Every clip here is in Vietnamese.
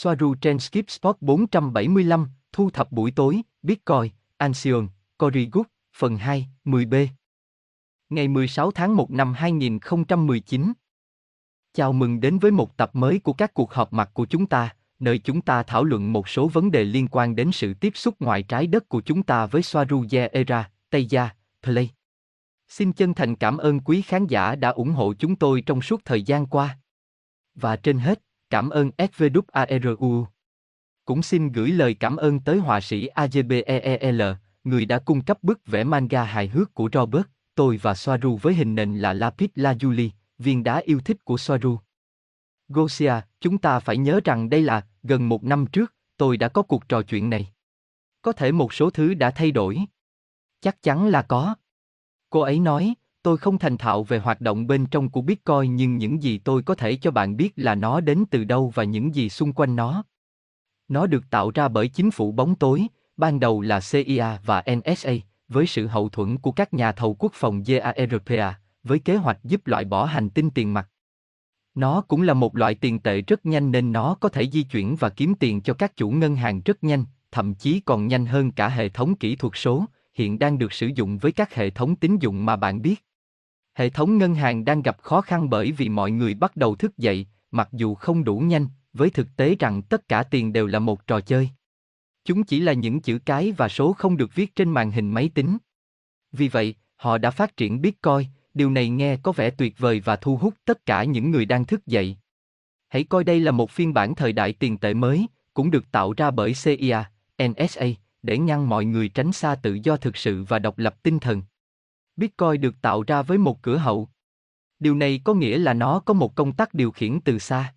Swaruu trên Skip Spot 475, thu thập buổi tối, Bitcoin, Alcione, Corey Goode, phần 2, 10B. Ngày 16 tháng 1 năm 2019. Chào mừng đến với một tập mới của các cuộc họp mặt của chúng ta, nơi chúng ta thảo luận một số vấn đề liên quan đến sự tiếp xúc ngoài trái đất của chúng ta với Swaruu Era, Taygeta, Play. Xin chân thành cảm ơn quý khán giả đã ủng hộ chúng tôi trong suốt thời gian qua. Và trên hết, cảm ơn SVWARU. Cũng xin gửi lời cảm ơn tới họa sĩ AJBEL, người đã cung cấp bức vẽ manga hài hước của Robert, tôi và Swaruu với hình nền là Lapis Lazuli, viên đá yêu thích của Swaruu. Gosia, chúng ta phải nhớ rằng đây là, gần một năm trước, tôi đã có cuộc trò chuyện này. Có thể một số thứ đã thay đổi. Chắc chắn là có. Cô ấy nói, tôi không thành thạo về hoạt động bên trong của Bitcoin nhưng những gì tôi có thể cho bạn biết là nó đến từ đâu và những gì xung quanh nó. Nó được tạo ra bởi chính phủ bóng tối, ban đầu là CIA và NSA, với sự hậu thuẫn của các nhà thầu quốc phòng DARPA, với kế hoạch giúp loại bỏ hành tinh tiền mặt. Nó cũng là một loại tiền tệ rất nhanh nên nó có thể di chuyển và kiếm tiền cho các chủ ngân hàng rất nhanh, thậm chí còn nhanh hơn cả hệ thống kỹ thuật số, hiện đang được sử dụng với các hệ thống tín dụng mà bạn biết. Hệ thống ngân hàng đang gặp khó khăn bởi vì mọi người bắt đầu thức dậy, mặc dù không đủ nhanh, với thực tế rằng tất cả tiền đều là một trò chơi. Chúng chỉ là những chữ cái và số không được viết trên màn hình máy tính. Vì vậy, họ đã phát triển Bitcoin, điều này nghe có vẻ tuyệt vời và thu hút tất cả những người đang thức dậy. Hãy coi đây là một phiên bản thời đại tiền tệ mới, cũng được tạo ra bởi CIA, NSA, để ngăn mọi người tránh xa tự do thực sự và độc lập tinh thần. Bitcoin được tạo ra với một cửa hậu. Điều này có nghĩa là nó có một công tắc điều khiển từ xa.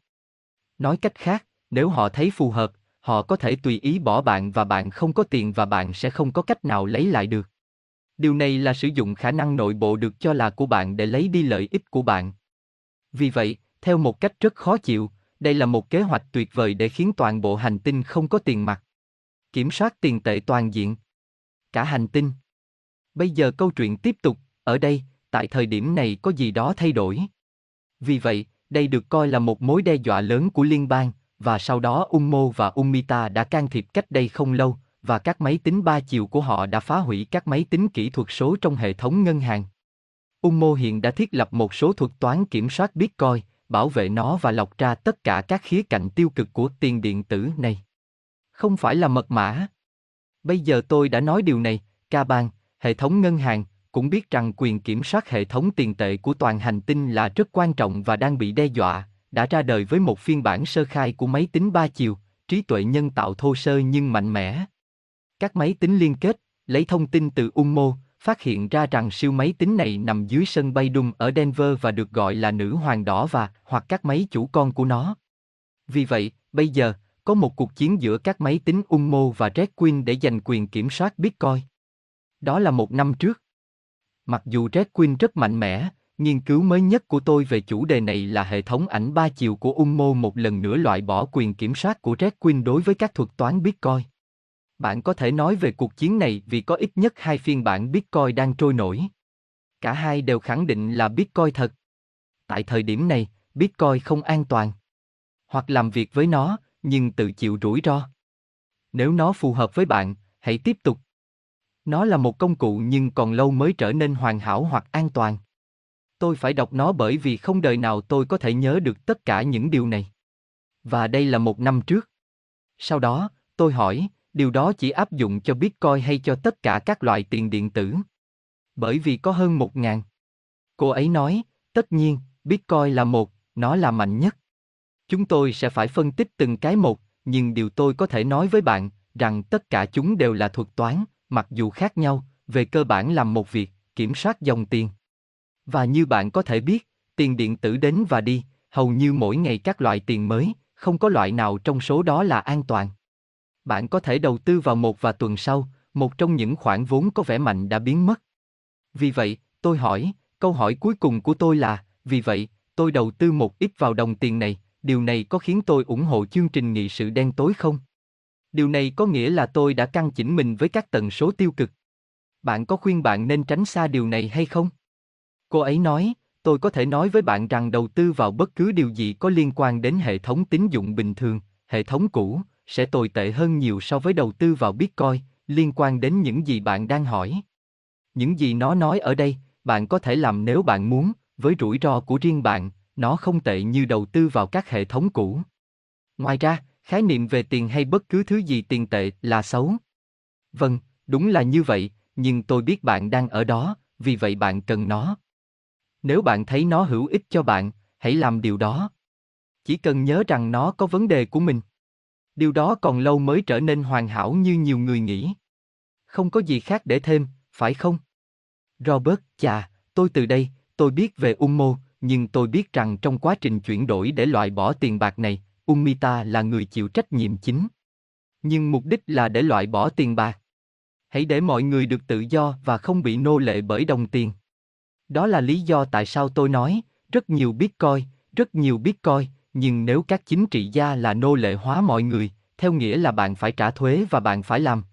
Nói cách khác, nếu họ thấy phù hợp, họ có thể tùy ý bỏ bạn và bạn không có tiền và bạn sẽ không có cách nào lấy lại được. Điều này là sử dụng khả năng nội bộ được cho là của bạn để lấy đi lợi ích của bạn. Vì vậy, theo một cách rất khó chịu, đây là một kế hoạch tuyệt vời để khiến toàn bộ hành tinh không có tiền mặt. Kiểm soát tiền tệ toàn diện. Cả hành tinh. Bây giờ câu chuyện tiếp tục, ở đây, tại thời điểm này có gì đó thay đổi. Vì vậy, đây được coi là một mối đe dọa lớn của liên bang, và sau đó Ummo và Umita đã can thiệp cách đây không lâu, và các máy tính ba chiều của họ đã phá hủy các máy tính kỹ thuật số trong hệ thống ngân hàng. Ummo hiện đã thiết lập một số thuật toán kiểm soát Bitcoin, bảo vệ nó và lọc ra tất cả các khía cạnh tiêu cực của tiền điện tử này. Không phải là mật mã. Bây giờ tôi đã nói điều này, ca bang, hệ thống ngân hàng, cũng biết rằng quyền kiểm soát hệ thống tiền tệ của toàn hành tinh là rất quan trọng và đang bị đe dọa, đã ra đời với một phiên bản sơ khai của máy tính ba chiều, trí tuệ nhân tạo thô sơ nhưng mạnh mẽ. Các máy tính liên kết, lấy thông tin từ Ummo, phát hiện ra rằng siêu máy tính này nằm dưới sân bay Dum ở Denver và được gọi là nữ hoàng đỏ và hoặc các máy chủ con của nó. Vì vậy, bây giờ, có một cuộc chiến giữa các máy tính Ummo và Red Queen để giành quyền kiểm soát Bitcoin. Đó là một năm trước. Mặc dù Red Queen rất mạnh mẽ, nghiên cứu mới nhất của tôi về chủ đề này là hệ thống ảnh ba chiều của Ummo một lần nữa loại bỏ quyền kiểm soát của Red Queen đối với các thuật toán Bitcoin. Bạn có thể nói về cuộc chiến này vì có ít nhất hai phiên bản Bitcoin đang trôi nổi. Cả hai đều khẳng định là Bitcoin thật. Tại thời điểm này, Bitcoin không an toàn. Hoặc làm việc với nó, nhưng tự chịu rủi ro. Nếu nó phù hợp với bạn, hãy tiếp tục. Nó là một công cụ nhưng còn lâu mới trở nên hoàn hảo hoặc an toàn. Tôi phải đọc nó bởi vì không đời nào tôi có thể nhớ được tất cả những điều này. Và đây là một năm trước. Sau đó, tôi hỏi, điều đó chỉ áp dụng cho Bitcoin hay cho tất cả các loại tiền điện tử? Bởi vì có hơn 1.000. Cô ấy nói, tất nhiên, Bitcoin là một, nó là mạnh nhất. Chúng tôi sẽ phải phân tích từng cái một, nhưng điều tôi có thể nói với bạn, rằng tất cả chúng đều là thuật toán, mặc dù khác nhau, về cơ bản làm một việc, kiểm soát dòng tiền. Và như bạn có thể biết, tiền điện tử đến và đi, hầu như mỗi ngày các loại tiền mới, không có loại nào trong số đó là an toàn. Bạn có thể đầu tư vào một và tuần sau, một trong những khoản vốn có vẻ mạnh đã biến mất. Vì vậy, tôi hỏi, câu hỏi cuối cùng của tôi là, vì vậy, tôi đầu tư một ít vào đồng tiền này, điều này có khiến tôi ủng hộ chương trình nghị sự đen tối không? Điều này có nghĩa là tôi đã căn chỉnh mình với các tần số tiêu cực. Bạn có khuyên bạn nên tránh xa điều này hay không? Cô ấy nói, tôi có thể nói với bạn rằng đầu tư vào bất cứ điều gì có liên quan đến hệ thống tín dụng bình thường, hệ thống cũ, sẽ tồi tệ hơn nhiều so với đầu tư vào Bitcoin. Liên quan đến những gì bạn đang hỏi, những gì nó nói ở đây, bạn có thể làm nếu bạn muốn, với rủi ro của riêng bạn, nó không tệ như đầu tư vào các hệ thống cũ. Ngoài ra, khái niệm về tiền hay bất cứ thứ gì tiền tệ là xấu. Vâng, đúng là như vậy, nhưng tôi biết bạn đang ở đó, vì vậy bạn cần nó. Nếu bạn thấy nó hữu ích cho bạn, hãy làm điều đó. Chỉ cần nhớ rằng nó có vấn đề của mình. Điều đó còn lâu mới trở nên hoàn hảo như nhiều người nghĩ. Không có gì khác để thêm, phải không? Robert, chà, tôi từ đây, tôi biết về Ummo, nhưng tôi biết rằng trong quá trình chuyển đổi để loại bỏ tiền bạc này, Umita là người chịu trách nhiệm chính. Nhưng mục đích là để loại bỏ tiền bạc. Hãy để mọi người được tự do và không bị nô lệ bởi đồng tiền. Đó là lý do tại sao tôi nói, rất nhiều Bitcoin, nhưng nếu các chính trị gia là nô lệ hóa mọi người, theo nghĩa là bạn phải trả thuế và bạn phải làm,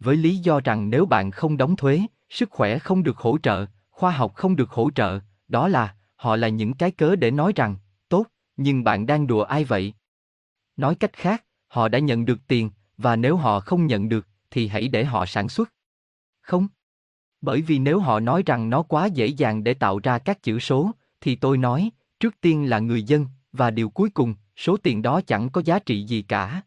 với lý do rằng nếu bạn không đóng thuế, sức khỏe không được hỗ trợ, khoa học không được hỗ trợ, đó là, họ là những cái cớ để nói rằng, tốt, nhưng bạn đang đùa ai vậy? Nói cách khác, họ đã nhận được tiền, và nếu họ không nhận được, thì hãy để họ sản xuất. Không. Bởi vì nếu họ nói rằng nó quá dễ dàng để tạo ra các chữ số, thì tôi nói, trước tiên là người dân, và điều cuối cùng, số tiền đó chẳng có giá trị gì cả.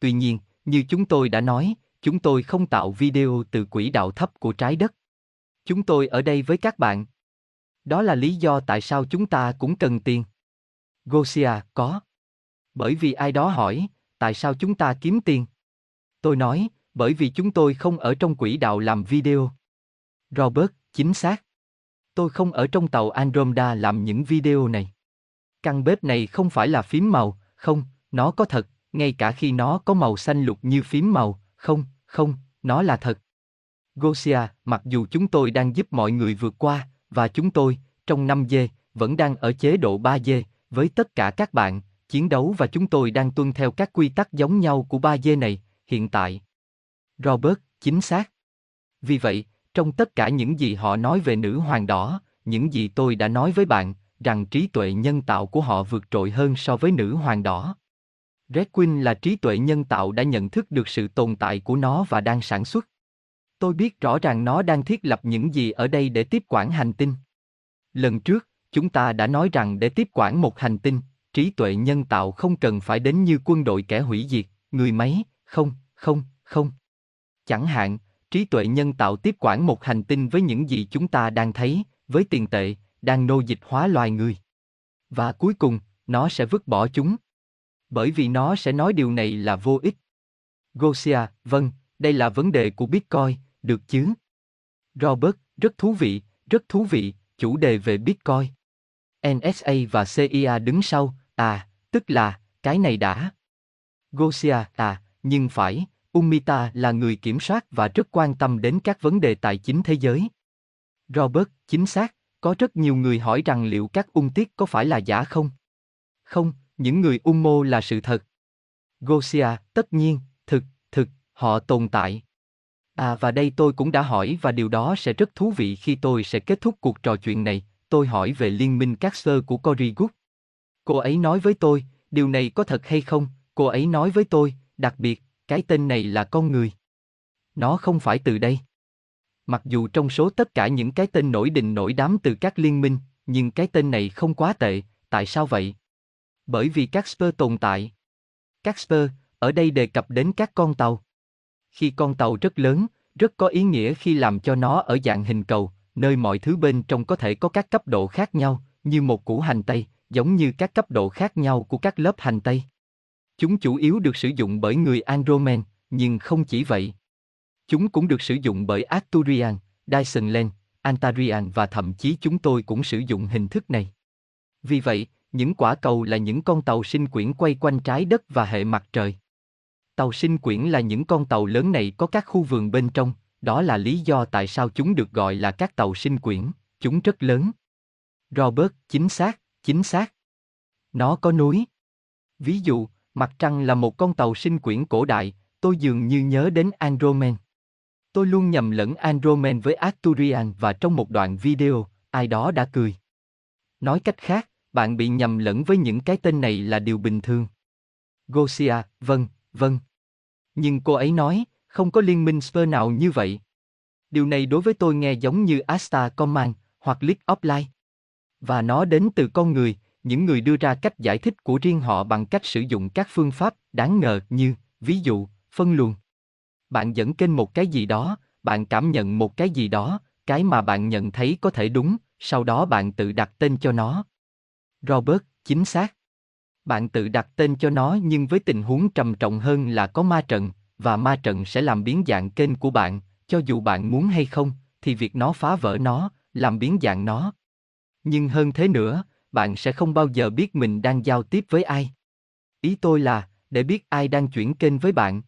Tuy nhiên, như chúng tôi đã nói, chúng tôi không tạo video từ quỹ đạo thấp của trái đất. Chúng tôi ở đây với các bạn. Đó là lý do tại sao chúng ta cũng cần tiền. Gosia, có. Bởi vì ai đó hỏi, tại sao chúng ta kiếm tiền? Tôi nói, bởi vì chúng tôi không ở trong quỹ đạo làm video. Robert, chính xác. Tôi không ở trong tàu Andromeda làm những video này. Căn bếp này không phải là phím màu, không, nó có thật, ngay cả khi nó có màu xanh lục như phím màu, không, nó là thật. Gosia, mặc dù chúng tôi đang giúp mọi người vượt qua, và chúng tôi, trong 5G, vẫn đang ở chế độ 3G, với tất cả các bạn, chiến đấu và chúng tôi đang tuân theo các quy tắc giống nhau của 3G này, hiện tại. Robert, chính xác. Vì vậy, trong tất cả những gì họ nói về nữ hoàng đỏ, những gì tôi đã nói với bạn, rằng trí tuệ nhân tạo của họ vượt trội hơn so với nữ hoàng đỏ. Red Queen là trí tuệ nhân tạo đã nhận thức được sự tồn tại của nó và đang sản xuất. Tôi biết rõ ràng nó đang thiết lập những gì ở đây để tiếp quản hành tinh. Lần trước, chúng ta đã nói rằng để tiếp quản một hành tinh, trí tuệ nhân tạo không cần phải đến như quân đội kẻ hủy diệt, người máy, không. Chẳng hạn, trí tuệ nhân tạo tiếp quản một hành tinh với những gì chúng ta đang thấy, với tiền tệ, đang nô dịch hóa loài người. Và cuối cùng, nó sẽ vứt bỏ chúng. Bởi vì nó sẽ nói điều này là vô ích. Gosia, vâng, đây là vấn đề của Bitcoin, được chứ? Robert, rất thú vị, chủ đề về Bitcoin. NSA và CIA đứng sau, tức là, cái này đã. Gosia, nhưng phải... Umita là người kiểm soát và rất quan tâm đến các vấn đề tài chính thế giới. Robert, chính xác, có rất nhiều người hỏi rằng liệu các tiết có phải là giả không? Không, những người Ummo là sự thật. Gosia, tất nhiên, thực, họ tồn tại. Và đây tôi cũng đã hỏi và điều đó sẽ rất thú vị khi tôi sẽ kết thúc cuộc trò chuyện này. Tôi hỏi về liên minh các sơ của Corey Goode. Cô ấy nói với tôi, điều này có thật hay không? Cô ấy nói với tôi, đặc biệt, cái tên này là con người. Nó không phải từ đây. Mặc dù trong số tất cả những cái tên nổi đình nổi đám từ các liên minh, nhưng cái tên này không quá tệ, tại sao vậy? Bởi vì các Spur tồn tại. Các Spur, ở đây đề cập đến các con tàu. Khi con tàu rất lớn, rất có ý nghĩa khi làm cho nó ở dạng hình cầu, nơi mọi thứ bên trong có thể có các cấp độ khác nhau, như một củ hành tây, giống như các cấp độ khác nhau của các lớp hành tây. Chúng chủ yếu được sử dụng bởi người Andromane, nhưng không chỉ vậy. Chúng cũng được sử dụng bởi Arturian, Dysonland, Antarian và thậm chí chúng tôi cũng sử dụng hình thức này. Vì vậy, những quả cầu là những con tàu sinh quyển quay quanh trái đất và hệ mặt trời. Tàu sinh quyển là những con tàu lớn này có các khu vườn bên trong, đó là lý do tại sao chúng được gọi là các tàu sinh quyển, chúng rất lớn. Robert, chính xác. Nó có núi. Ví dụ, mặt trăng là một con tàu sinh quyển cổ đại, tôi dường như nhớ đến Andromane. Tôi luôn nhầm lẫn Andromane với Arturian và trong một đoạn video, ai đó đã cười. Nói cách khác, bạn bị nhầm lẫn với những cái tên này là điều bình thường. Gosia, vâng, vâng. Nhưng cô ấy nói, không có liên minh Sphere nào như vậy. Điều này đối với tôi nghe giống như Asta Command, hoặc League Offline. Và nó đến từ con người, những người đưa ra cách giải thích của riêng họ bằng cách sử dụng các phương pháp đáng ngờ như, ví dụ, phân luồng. Bạn dẫn kênh một cái gì đó, bạn cảm nhận một cái gì đó, cái mà bạn nhận thấy có thể đúng, sau đó bạn tự đặt tên cho nó. Robert, chính xác. Bạn tự đặt tên cho nó nhưng với tình huống trầm trọng hơn là có ma trận, và ma trận sẽ làm biến dạng kênh của bạn, cho dù bạn muốn hay không, thì việc nó phá vỡ nó, làm biến dạng nó. Nhưng hơn thế nữa, bạn sẽ không bao giờ biết mình đang giao tiếp với ai. Ý tôi là, để biết ai đang chuyển kênh với bạn.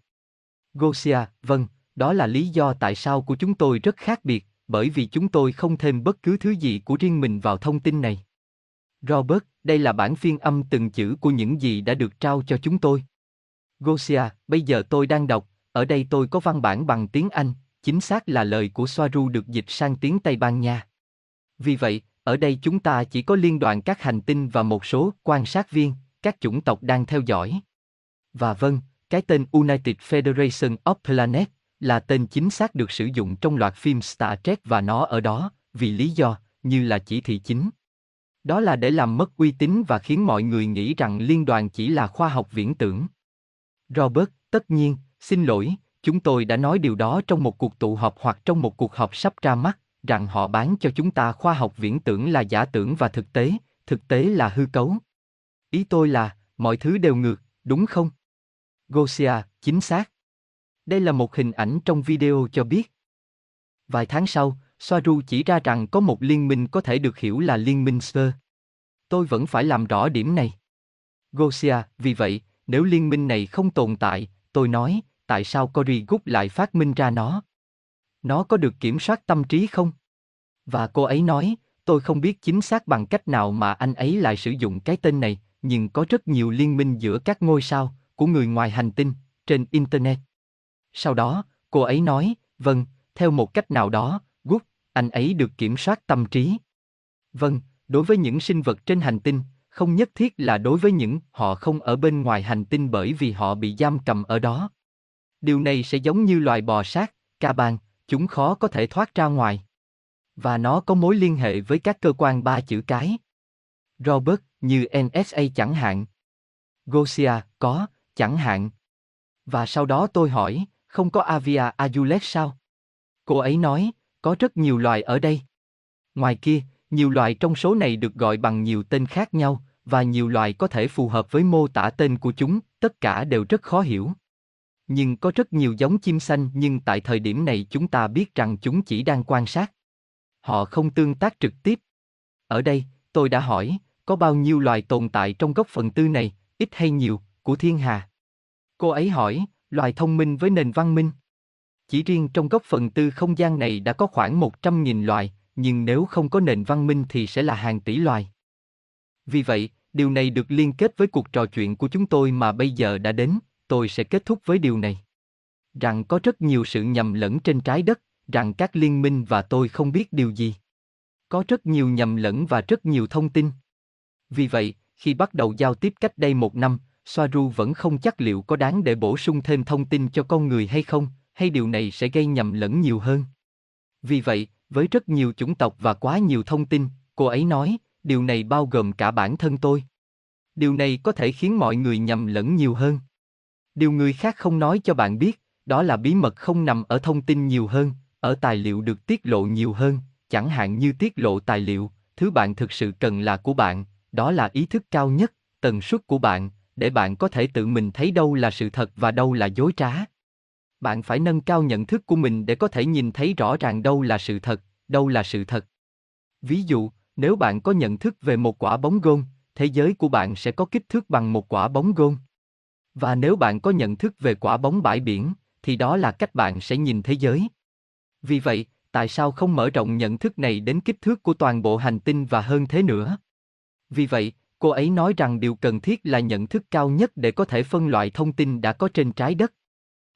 Gosia, vâng, đó là lý do tại sao của chúng tôi rất khác biệt, bởi vì chúng tôi không thêm bất cứ thứ gì của riêng mình vào thông tin này. Robert, đây là bản phiên âm từng chữ của những gì đã được trao cho chúng tôi. Gosia, bây giờ tôi đang đọc, ở đây tôi có văn bản bằng tiếng Anh, chính xác là lời của Swaruu được dịch sang tiếng Tây Ban Nha. Vì vậy, ở đây chúng ta chỉ có liên đoàn các hành tinh và một số quan sát viên, các chủng tộc đang theo dõi. Và vâng, cái tên United Federation of Planet là tên chính xác được sử dụng trong loạt phim Star Trek và nó ở đó, vì lý do, như là chỉ thị chính. Đó là để làm mất uy tín và khiến mọi người nghĩ rằng liên đoàn chỉ là khoa học viễn tưởng. Robert, tất nhiên, xin lỗi, chúng tôi đã nói điều đó trong một cuộc tụ họp hoặc trong một cuộc họp sắp ra mắt, rằng họ bán cho chúng ta khoa học viễn tưởng là giả tưởng và thực tế là hư cấu. Ý tôi là, mọi thứ đều ngược, đúng không? Gosia, chính xác. Đây là một hình ảnh trong video cho biết. Vài tháng sau, Swaruu chỉ ra rằng có một liên minh có thể được hiểu là liên minh Sphere. Tôi vẫn phải làm rõ điểm này. Gosia, vì vậy, nếu liên minh này không tồn tại, tôi nói, tại sao Corey Goode lại phát minh ra nó? Nó có được kiểm soát tâm trí không? Và cô ấy nói, tôi không biết chính xác bằng cách nào mà anh ấy lại sử dụng cái tên này, nhưng có rất nhiều liên minh giữa các ngôi sao, của người ngoài hành tinh, trên Internet. Sau đó, cô ấy nói, vâng, theo một cách nào đó, Goode, anh ấy được kiểm soát tâm trí. Vâng, đối với những sinh vật trên hành tinh, không nhất thiết là đối với những họ không ở bên ngoài hành tinh bởi vì họ bị giam cầm ở đó. Điều này sẽ giống như loài bò sát, ca bang, chúng khó có thể thoát ra ngoài. Và nó có mối liên hệ với các cơ quan ba chữ cái. Robert, như NSA chẳng hạn. Gosia, có, chẳng hạn. Và sau đó tôi hỏi, không có Avia Azulet sao? Cô ấy nói, có rất nhiều loài ở đây. Ngoài kia, nhiều loài trong số này được gọi bằng nhiều tên khác nhau, và nhiều loài có thể phù hợp với mô tả tên của chúng, tất cả đều rất khó hiểu. Nhưng có rất nhiều giống chim xanh nhưng tại thời điểm này chúng ta biết rằng chúng chỉ đang quan sát. Họ không tương tác trực tiếp. Ở đây, tôi đã hỏi, có bao nhiêu loài tồn tại trong góc phần tư này, ít hay nhiều, của thiên hà? Cô ấy hỏi, loài thông minh với nền văn minh. Chỉ riêng trong góc phần tư không gian này đã có khoảng 100.000 loài, nhưng nếu không có nền văn minh thì sẽ là hàng tỷ loài. Vì vậy, điều này được liên kết với cuộc trò chuyện của chúng tôi mà bây giờ đã đến. Tôi sẽ kết thúc với điều này. Rằng có rất nhiều sự nhầm lẫn trên trái đất, rằng các liên minh và tôi không biết điều gì. Có rất nhiều nhầm lẫn và rất nhiều thông tin. Vì vậy, khi bắt đầu giao tiếp cách đây một năm, Swaruu vẫn không chắc liệu có đáng để bổ sung thêm thông tin cho con người hay không, hay điều này sẽ gây nhầm lẫn nhiều hơn. Vì vậy, với rất nhiều chủng tộc và quá nhiều thông tin, cô ấy nói, điều này bao gồm cả bản thân tôi. Điều này có thể khiến mọi người nhầm lẫn nhiều hơn. Điều người khác không nói cho bạn biết, đó là bí mật không nằm ở thông tin nhiều hơn, ở tài liệu được tiết lộ nhiều hơn, chẳng hạn như tiết lộ tài liệu, thứ bạn thực sự cần là của bạn, đó là ý thức cao nhất, tần suất của bạn, để bạn có thể tự mình thấy đâu là sự thật và đâu là dối trá. Bạn phải nâng cao nhận thức của mình để có thể nhìn thấy rõ ràng đâu là sự thật, đâu là sự thật. Ví dụ, nếu bạn có nhận thức về một quả bóng gôn, thế giới của bạn sẽ có kích thước bằng một quả bóng gôn. Và nếu bạn có nhận thức về quả bóng bãi biển, thì đó là cách bạn sẽ nhìn thế giới. Vì vậy, tại sao không mở rộng nhận thức này đến kích thước của toàn bộ hành tinh và hơn thế nữa? Vì vậy, cô ấy nói rằng điều cần thiết là nhận thức cao nhất để có thể phân loại thông tin đã có trên trái đất.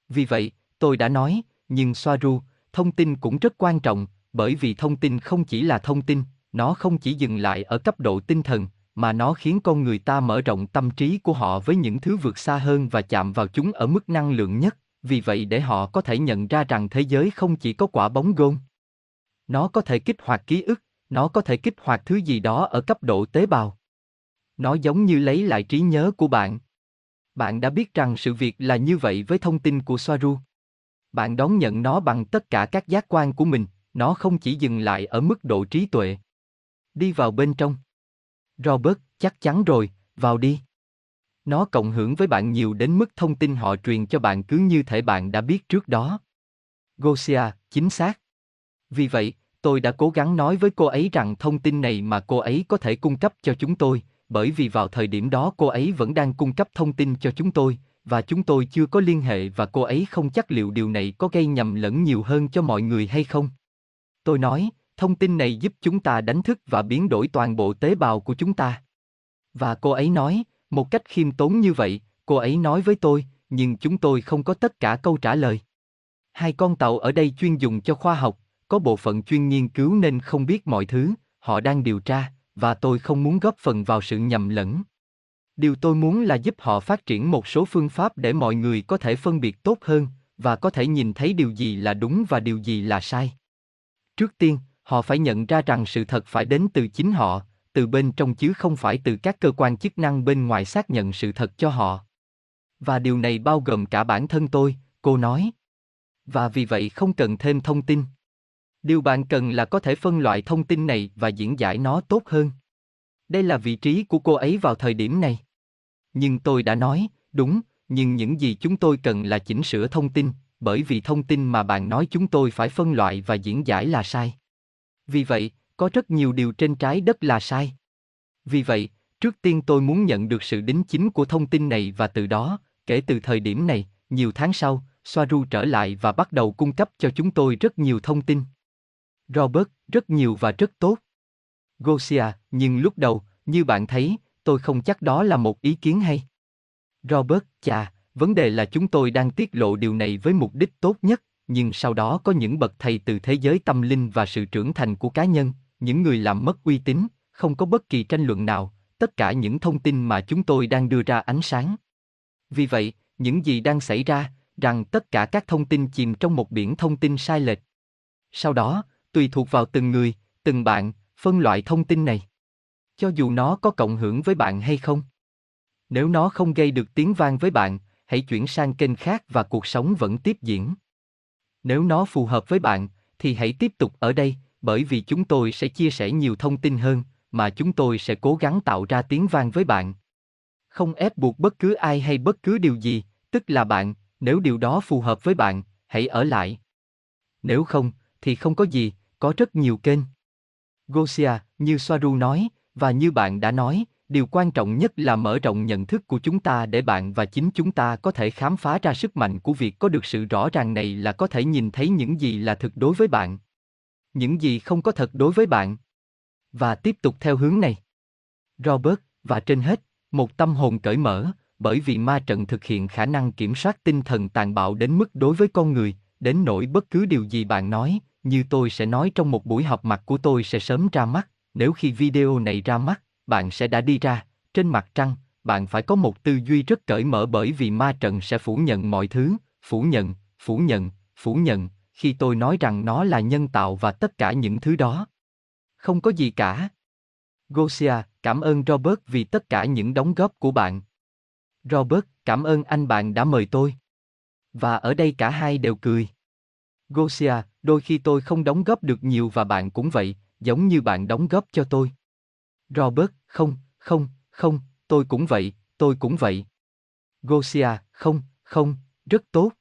Vì vậy, tôi đã nói, nhưng Swaruu, thông tin cũng rất quan trọng, bởi vì thông tin không chỉ là thông tin, nó không chỉ dừng lại ở cấp độ tinh thần, mà nó khiến con người ta mở rộng tâm trí của họ với những thứ vượt xa hơn và chạm vào chúng ở mức năng lượng nhất, vì vậy để họ có thể nhận ra rằng thế giới không chỉ có quả bóng gôn. Nó có thể kích hoạt ký ức, nó có thể kích hoạt thứ gì đó ở cấp độ tế bào. Nó giống như lấy lại trí nhớ của bạn. Bạn đã biết rằng sự việc là như vậy với thông tin của Swaruu. Bạn đón nhận nó bằng tất cả các giác quan của mình, nó không chỉ dừng lại ở mức độ trí tuệ. Đi vào bên trong. Robert, chắc chắn rồi, vào đi. Nó cộng hưởng với bạn nhiều đến mức thông tin họ truyền cho bạn cứ như thể bạn đã biết trước đó. Gosia, chính xác. Vì vậy, tôi đã cố gắng nói với cô ấy rằng thông tin này mà cô ấy có thể cung cấp cho chúng tôi, bởi vì vào thời điểm đó cô ấy vẫn đang cung cấp thông tin cho chúng tôi, và chúng tôi chưa có liên hệ và cô ấy không chắc liệu điều này có gây nhầm lẫn nhiều hơn cho mọi người hay không. Tôi nói, thông tin này giúp chúng ta đánh thức và biến đổi toàn bộ tế bào của chúng ta. Và cô ấy nói, một cách khiêm tốn như vậy, cô ấy nói với tôi, nhưng chúng tôi không có tất cả câu trả lời. Hai con tàu ở đây chuyên dùng cho khoa học, có bộ phận chuyên nghiên cứu nên không biết mọi thứ, họ đang điều tra, và tôi không muốn góp phần vào sự nhầm lẫn. Điều tôi muốn là giúp họ phát triển một số phương pháp để mọi người có thể phân biệt tốt hơn, và có thể nhìn thấy điều gì là đúng và điều gì là sai. Trước tiên, họ phải nhận ra rằng sự thật phải đến từ chính họ, từ bên trong chứ không phải từ các cơ quan chức năng bên ngoài xác nhận sự thật cho họ. Và điều này bao gồm cả bản thân tôi, cô nói. Và vì vậy không cần thêm thông tin. Điều bạn cần là có thể phân loại thông tin này và diễn giải nó tốt hơn. Đây là vị trí của cô ấy vào thời điểm này. Nhưng tôi đã nói, đúng, nhưng những gì chúng tôi cần là chỉnh sửa thông tin, bởi vì thông tin mà bạn nói chúng tôi phải phân loại và diễn giải là sai. Vì vậy, có rất nhiều điều trên trái đất là sai. Vì vậy, trước tiên tôi muốn nhận được sự đính chính của thông tin này và từ đó, kể từ thời điểm này, nhiều tháng sau, Swaruu trở lại và bắt đầu cung cấp cho chúng tôi rất nhiều thông tin. Robert, rất nhiều và rất tốt. Gosia, nhưng lúc đầu, như bạn thấy, tôi không chắc đó là một ý kiến hay. Robert, chà, vấn đề là chúng tôi đang tiết lộ điều này với mục đích tốt nhất, nhưng sau đó có những bậc thầy từ thế giới tâm linh và sự trưởng thành của cá nhân, những người làm mất uy tín, không có bất kỳ tranh luận nào, tất cả những thông tin mà chúng tôi đang đưa ra ánh sáng. Vì vậy, những gì đang xảy ra, rằng tất cả các thông tin chìm trong một biển thông tin sai lệch. Sau đó, tùy thuộc vào từng người, từng bạn, phân loại thông tin này. Cho dù nó có cộng hưởng với bạn hay không. Nếu nó không gây được tiếng vang với bạn, hãy chuyển sang kênh khác và cuộc sống vẫn tiếp diễn. Nếu nó phù hợp với bạn, thì hãy tiếp tục ở đây, bởi vì chúng tôi sẽ chia sẻ nhiều thông tin hơn, mà chúng tôi sẽ cố gắng tạo ra tiếng vang với bạn. Không ép buộc bất cứ ai hay bất cứ điều gì, tức là bạn, nếu điều đó phù hợp với bạn, hãy ở lại. Nếu không, thì không có gì, có rất nhiều kênh. Gosia, như Swaruu nói, và như bạn đã nói, điều quan trọng nhất là mở rộng nhận thức của chúng ta để bạn và chính chúng ta có thể khám phá ra sức mạnh của việc có được sự rõ ràng này là có thể nhìn thấy những gì là thực đối với bạn, những gì không có thật đối với bạn. Và tiếp tục theo hướng này. Robert, và trên hết, một tâm hồn cởi mở, bởi vì ma trận thực hiện khả năng kiểm soát tinh thần tàn bạo đến mức đối với con người, đến nỗi bất cứ điều gì bạn nói, như tôi sẽ nói trong một buổi họp mặt của tôi sẽ sớm ra mắt, nếu khi video này ra mắt, bạn sẽ đã đi ra, trên mặt trăng, bạn phải có một tư duy rất cởi mở bởi vì ma trận sẽ phủ nhận mọi thứ, phủ nhận, khi tôi nói rằng nó là nhân tạo và tất cả những thứ đó. Không có gì cả. Gosia, cảm ơn Robert vì tất cả những đóng góp của bạn. Robert, cảm ơn anh bạn đã mời tôi. Và ở đây cả hai đều cười. Gosia, đôi khi tôi không đóng góp được nhiều và bạn cũng vậy, giống như bạn đóng góp cho tôi. Robert, không, tôi cũng vậy. Gosia, không, rất tốt.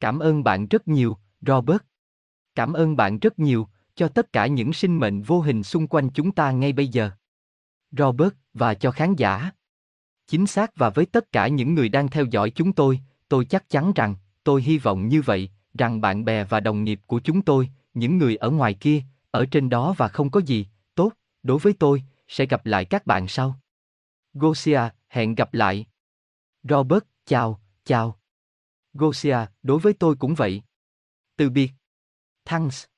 Cảm ơn bạn rất nhiều, Robert. Cảm ơn bạn rất nhiều, cho tất cả những sinh mệnh vô hình xung quanh chúng ta ngay bây giờ. Robert, và cho khán giả. Chính xác và với tất cả những người đang theo dõi chúng tôi chắc chắn rằng, tôi hy vọng như vậy, rằng bạn bè và đồng nghiệp của chúng tôi, những người ở ngoài kia, ở trên đó và không có gì, tốt, đối với tôi, sẽ gặp lại các bạn sau. Gosia, hẹn gặp lại. Robert, chào. Gosia, đối với tôi cũng vậy. Từ biệt. Thanks.